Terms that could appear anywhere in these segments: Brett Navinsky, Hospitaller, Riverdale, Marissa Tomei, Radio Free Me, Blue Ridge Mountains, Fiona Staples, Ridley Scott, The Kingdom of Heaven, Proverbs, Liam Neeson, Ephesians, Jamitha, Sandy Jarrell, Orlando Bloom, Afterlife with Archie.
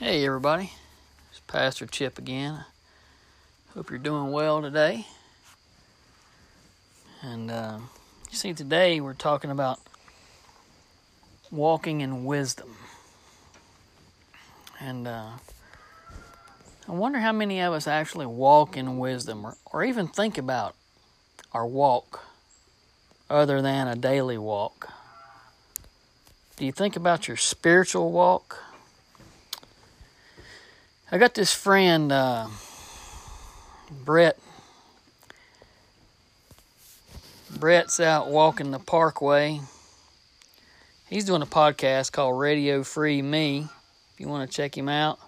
Hey everybody, it's Pastor Chip again. Hope you're doing well today. And you see, today we're talking about walking in wisdom. And I wonder how many of us actually walk in wisdom or even think about our walk other than a daily walk. Do you think about your spiritual walk? I got this friend, Brett. Brett's out walking the parkway. He's doing a podcast called Radio Free Me, if you want to check him out.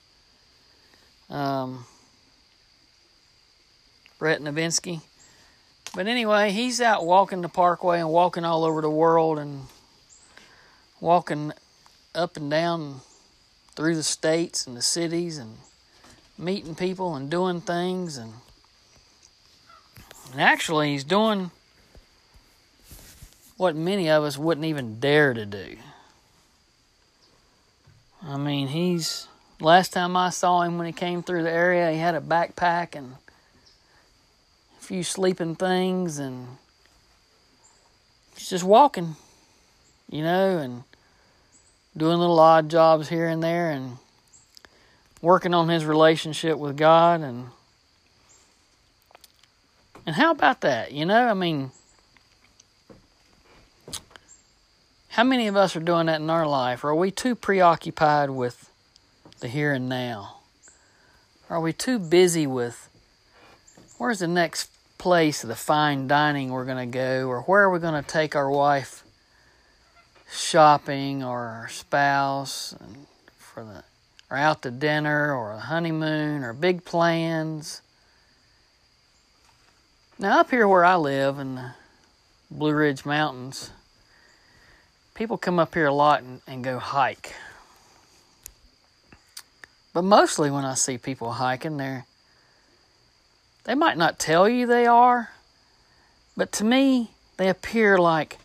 Brett Navinsky. But anyway, he's out walking the parkway and walking all over the world and walking up and down through the states and the cities and meeting people and doing things, and actually he's doing what many of us wouldn't even dare to do. I mean, last time I saw him when he came through the area, he had a backpack and a few sleeping things, and he's just walking, and doing little odd jobs here and there and working on his relationship with God. And how about that? I mean, how many of us are doing that in our life? Are we too preoccupied with the here and now? Are we too busy with where's the next place of the fine dining we're going to go, or where are we going to take our wife shopping, or our spouse, and or out to dinner, or a honeymoon, or big plans? Now, up here where I live in the Blue Ridge Mountains, people come up here a lot and go hike. But mostly when I see people hiking, they might not tell you they are, but to me, they appear like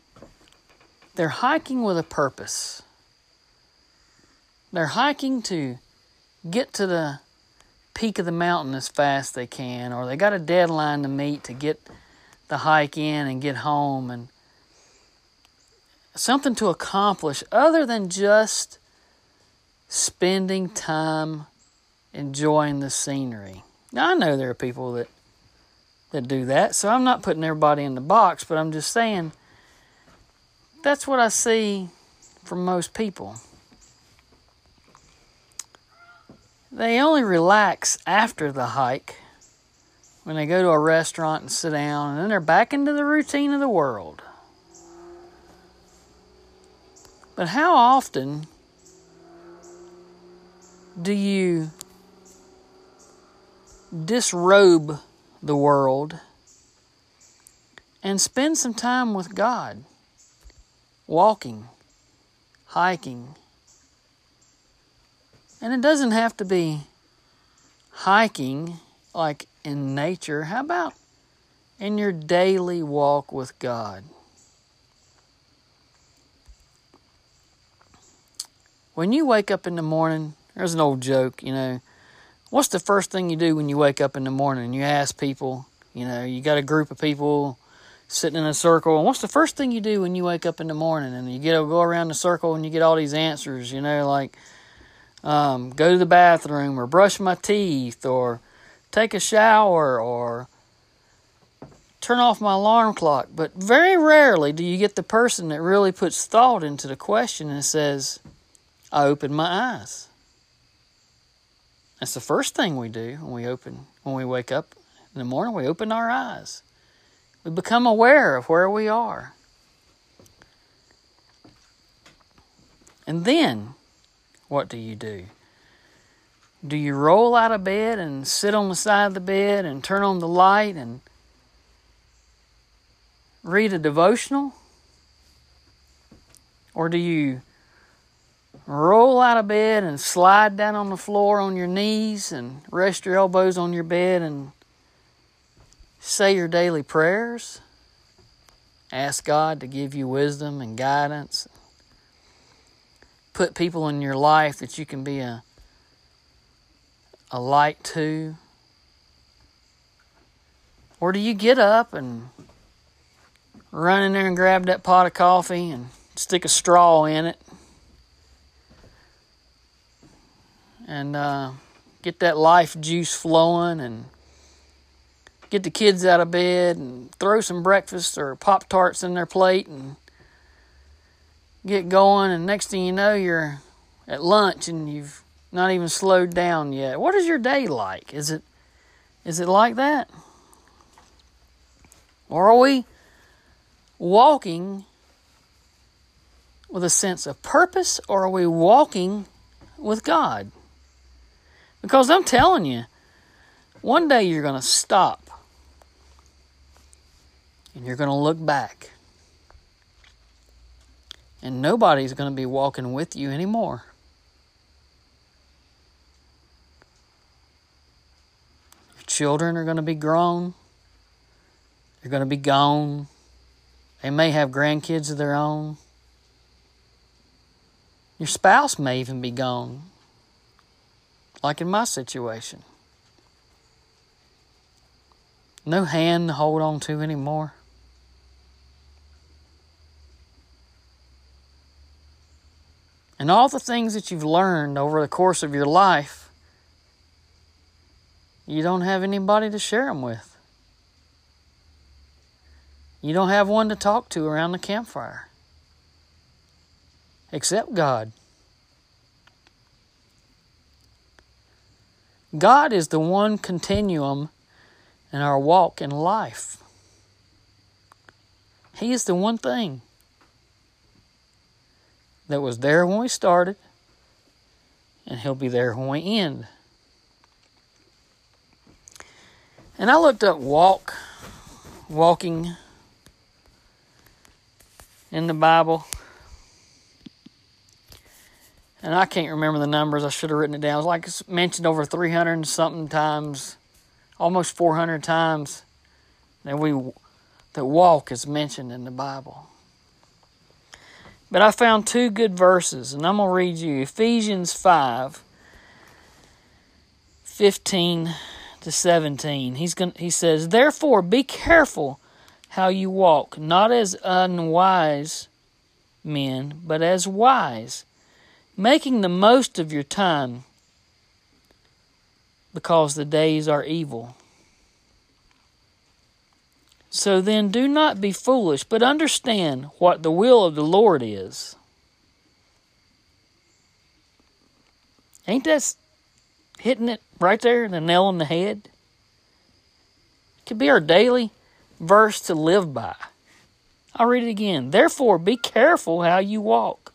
they're hiking with a purpose. They're hiking to get to the peak of the mountain as fast as they can, or they got a deadline to meet to get the hike in and get home, and something to accomplish other than just spending time enjoying the scenery. Now, I know there are people that do that, so I'm not putting everybody in the box, but I'm just saying that's what I see from most people. They only relax after the hike when they go to a restaurant and sit down, and then they're back into the routine of the world. But how often do you disrobe the world and spend some time with God? Walking, hiking. And it doesn't have to be hiking like in nature. How about in your daily walk with God? When you wake up in the morning, there's an old joke, what's the first thing you do when you wake up in the morning? You ask people, you got a group of people sitting in a circle, and what's the first thing you do when you wake up in the morning? And you go around the circle and you get all these answers, go to the bathroom, or brush my teeth, or take a shower, or turn off my alarm clock. But very rarely do you get the person that really puts thought into the question and says, I opened my eyes. That's the first thing we do when we wake up in the morning. We open our eyes. We become aware of where we are. And then, what do? Do you roll out of bed and sit on the side of the bed and turn on the light and read a devotional? Or do you roll out of bed and slide down on the floor on your knees and rest your elbows on your bed and say your daily prayers? Ask God to give you wisdom and guidance. Put people in your life that you can be a a light to? Or do you get up and run in there and grab that pot of coffee and stick a straw in it and get that life juice flowing and get the kids out of bed and throw some breakfast or Pop-Tarts in their plate and get going, and next thing you know, you're at lunch and you've not even slowed down yet. What is your day like? Is it like that? Or are we walking with a sense of purpose, or are we walking with God? Because I'm telling you, one day you're going to stop and you're going to look back. And nobody's going to be walking with you anymore. Your children are going to be grown. They're going to be gone. They may have grandkids of their own. Your spouse may even be gone, like in my situation. No hand to hold on to anymore. And all the things that you've learned over the course of your life, you don't have anybody to share them with. You don't have one to talk to around the campfire, except God. God is the one continuum in our walk in life. He is the one thing that was there when we started, and He'll be there when we end. And I looked up walking in the Bible, and I can't remember the numbers. I should have written it down. It's like it's mentioned over 300 and something times, almost 400 times that walk is mentioned in the Bible. But I found two good verses, and I'm going to read you Ephesians 5:15-17. He says, "Therefore be careful how you walk, not as unwise men, but as wise, making the most of your time, because the days are evil. So then do not be foolish, but understand what the will of the Lord is." Ain't that hitting it right there, the nail on the head? It could be our daily verse to live by. I'll read it again. "Therefore be careful how you walk,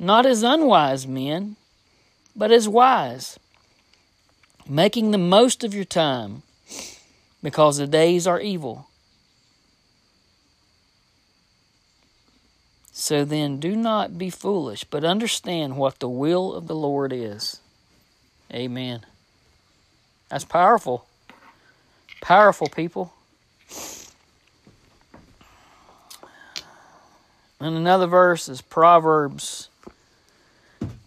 not as unwise men, but as wise, making the most of your time, because the days are evil. So then do not be foolish, but understand what the will of the Lord is." Amen. That's powerful. Powerful, people. And another verse is Proverbs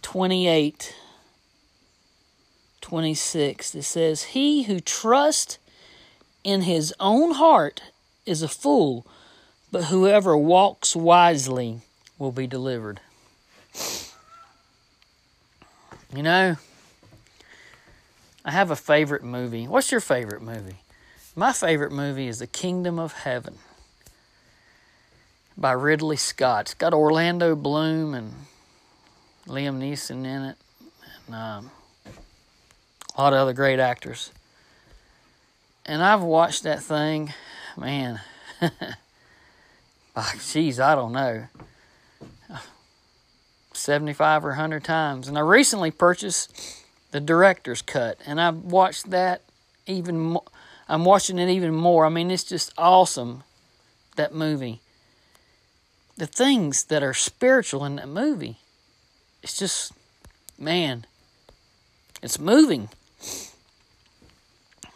28:26. It says, "He who trusts in his own heart is a fool, but whoever walks wisely will be delivered." You know, I have a favorite movie. What's your favorite movie? My favorite movie is The Kingdom of Heaven by Ridley Scott. It's got Orlando Bloom and Liam Neeson in it, and a lot of other great actors. And I've watched that thing, man. Geez, I don't know, 75 or 100 times. And I recently purchased the director's cut, and I've watched that even more. I'm watching it even more. I mean, it's just awesome, that movie. The things that are spiritual in that movie, it's just, man, it's moving.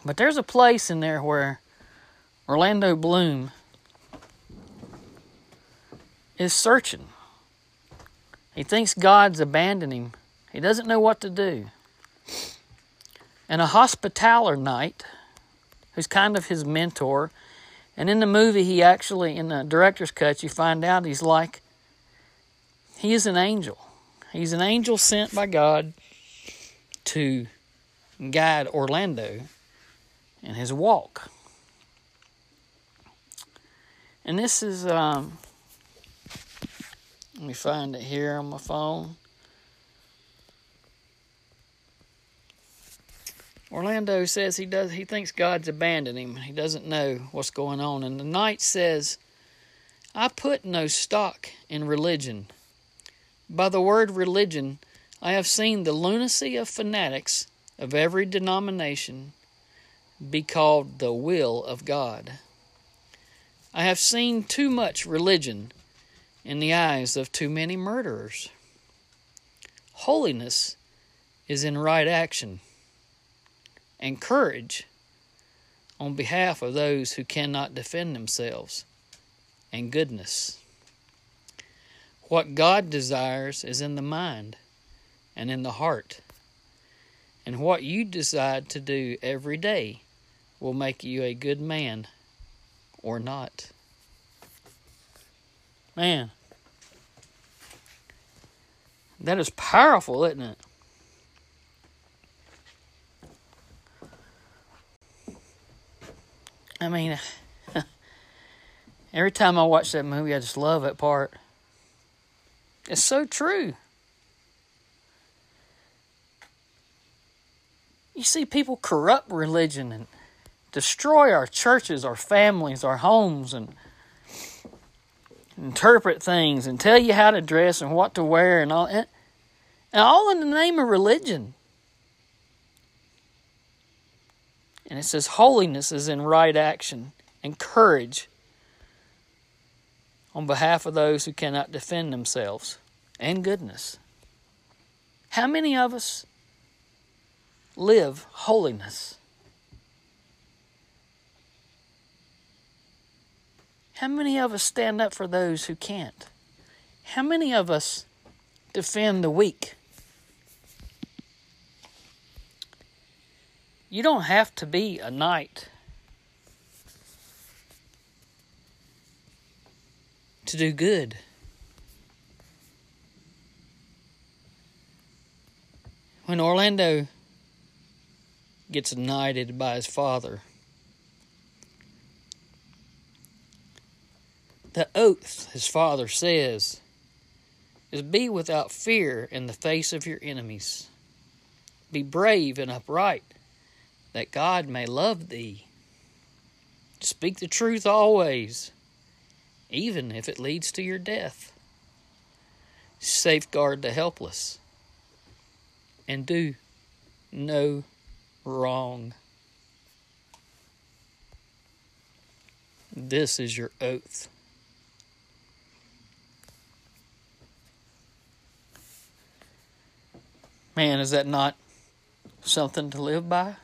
But there's a place in there where Orlando Bloom is searching. He thinks God's abandoned him. He doesn't know what to do. and a Hospitaller Knight, who's kind of his mentor. And in the movie, he actually, in the director's cut, you find out he's like, he is an angel. He's an angel sent by God to guide Orlando in his walk. And this is, let me find it here on my phone. Orlando says he thinks God's abandoned him. He doesn't know what's going on. And the knight says, I put no stock in religion. By the word religion, I have seen the lunacy of fanatics of every denomination be called the will of God. I have seen too much religion in the eyes of too many murderers. Holiness is in right action, and courage on behalf of those who cannot defend themselves, and goodness. What God desires is in the mind and in the heart, and what you decide to do every day will make you a good man or not. Man, that is powerful, isn't it? I mean, every time I watch that movie, I just love that part. It's so true. You see people corrupt religion and destroy our churches, our families, our homes, and interpret things and tell you how to dress and what to wear and all, and all in the name of religion. And it says holiness is in right action and courage on behalf of those who cannot defend themselves, and goodness. How many of us live holiness? How many of us stand up for those who can't? How many of us defend the weak? You don't have to be a knight to do good. When Orlando gets knighted by his father, the oath his father says is, be without fear in the face of your enemies. Be brave and upright, that God may love thee. Speak the truth always, even if it leads to your death. Safeguard the helpless, and do no wrong. This is your oath. Man, is that not something to live by?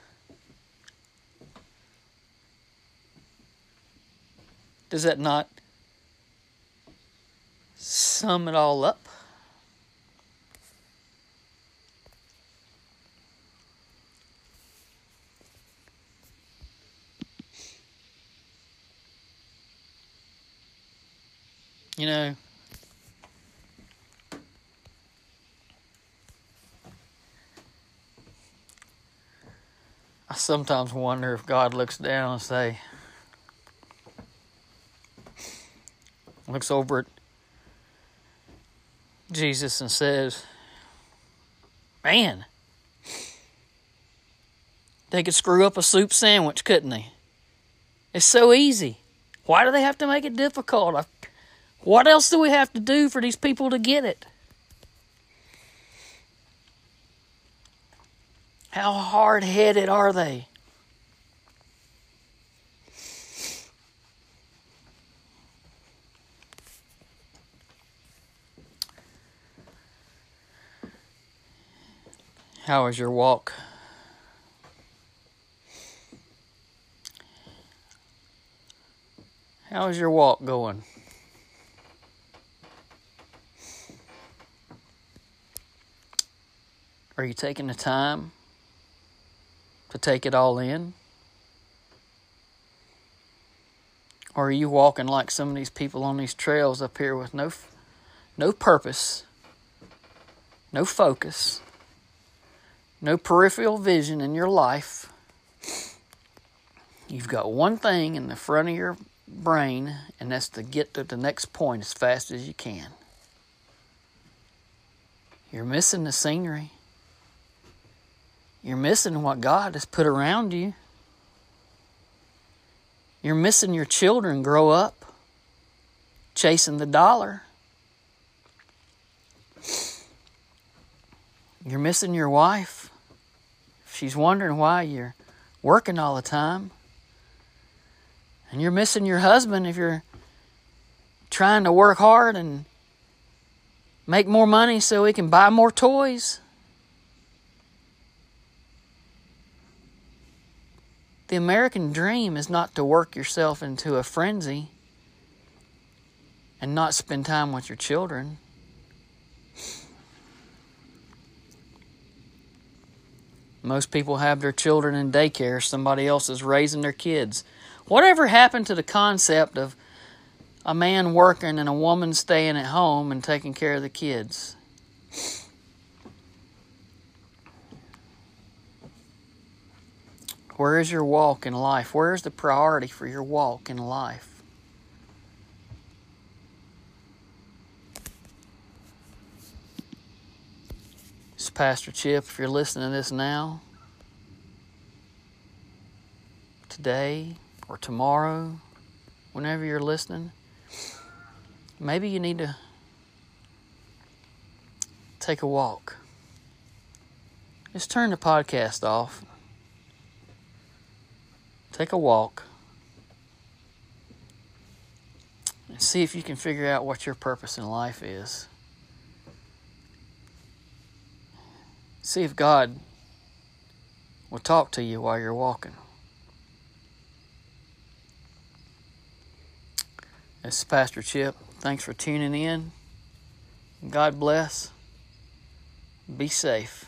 Does that not sum it all up? You know, I sometimes wonder if God looks down and looks over at Jesus and says, man, they could screw up a soup sandwich, couldn't they? It's so easy. Why do they have to make it difficult? What else do we have to do for these people to get it? How hard-headed are they? How is your walk? How is your walk going? Are you taking the time to take it all in? Or are you walking like some of these people on these trails up here with no purpose, no focus, no peripheral vision in your life? You've got one thing in the front of your brain, and that's to get to the next point as fast as you can. You're missing the scenery. You're missing what God has put around you. You're missing your children grow up, chasing the dollar. You're missing your wife. She's wondering why you're working all the time. And you're missing your husband if you're trying to work hard and make more money so he can buy more toys. The American dream is not to work yourself into a frenzy and not spend time with your children. Most people have their children in daycare. Somebody else is raising their kids. Whatever happened to the concept of a man working and a woman staying at home and taking care of the kids? Where is your walk in life? Where is the priority for your walk in life? This is Pastor Chip. If you're listening to this now, today, or tomorrow, whenever you're listening, maybe you need to take a walk. Just turn the podcast off. Take a walk. And see if you can figure out what your purpose in life is. See if God will talk to you while you're walking. This is Pastor Chip. Thanks for tuning in. God bless. Be safe.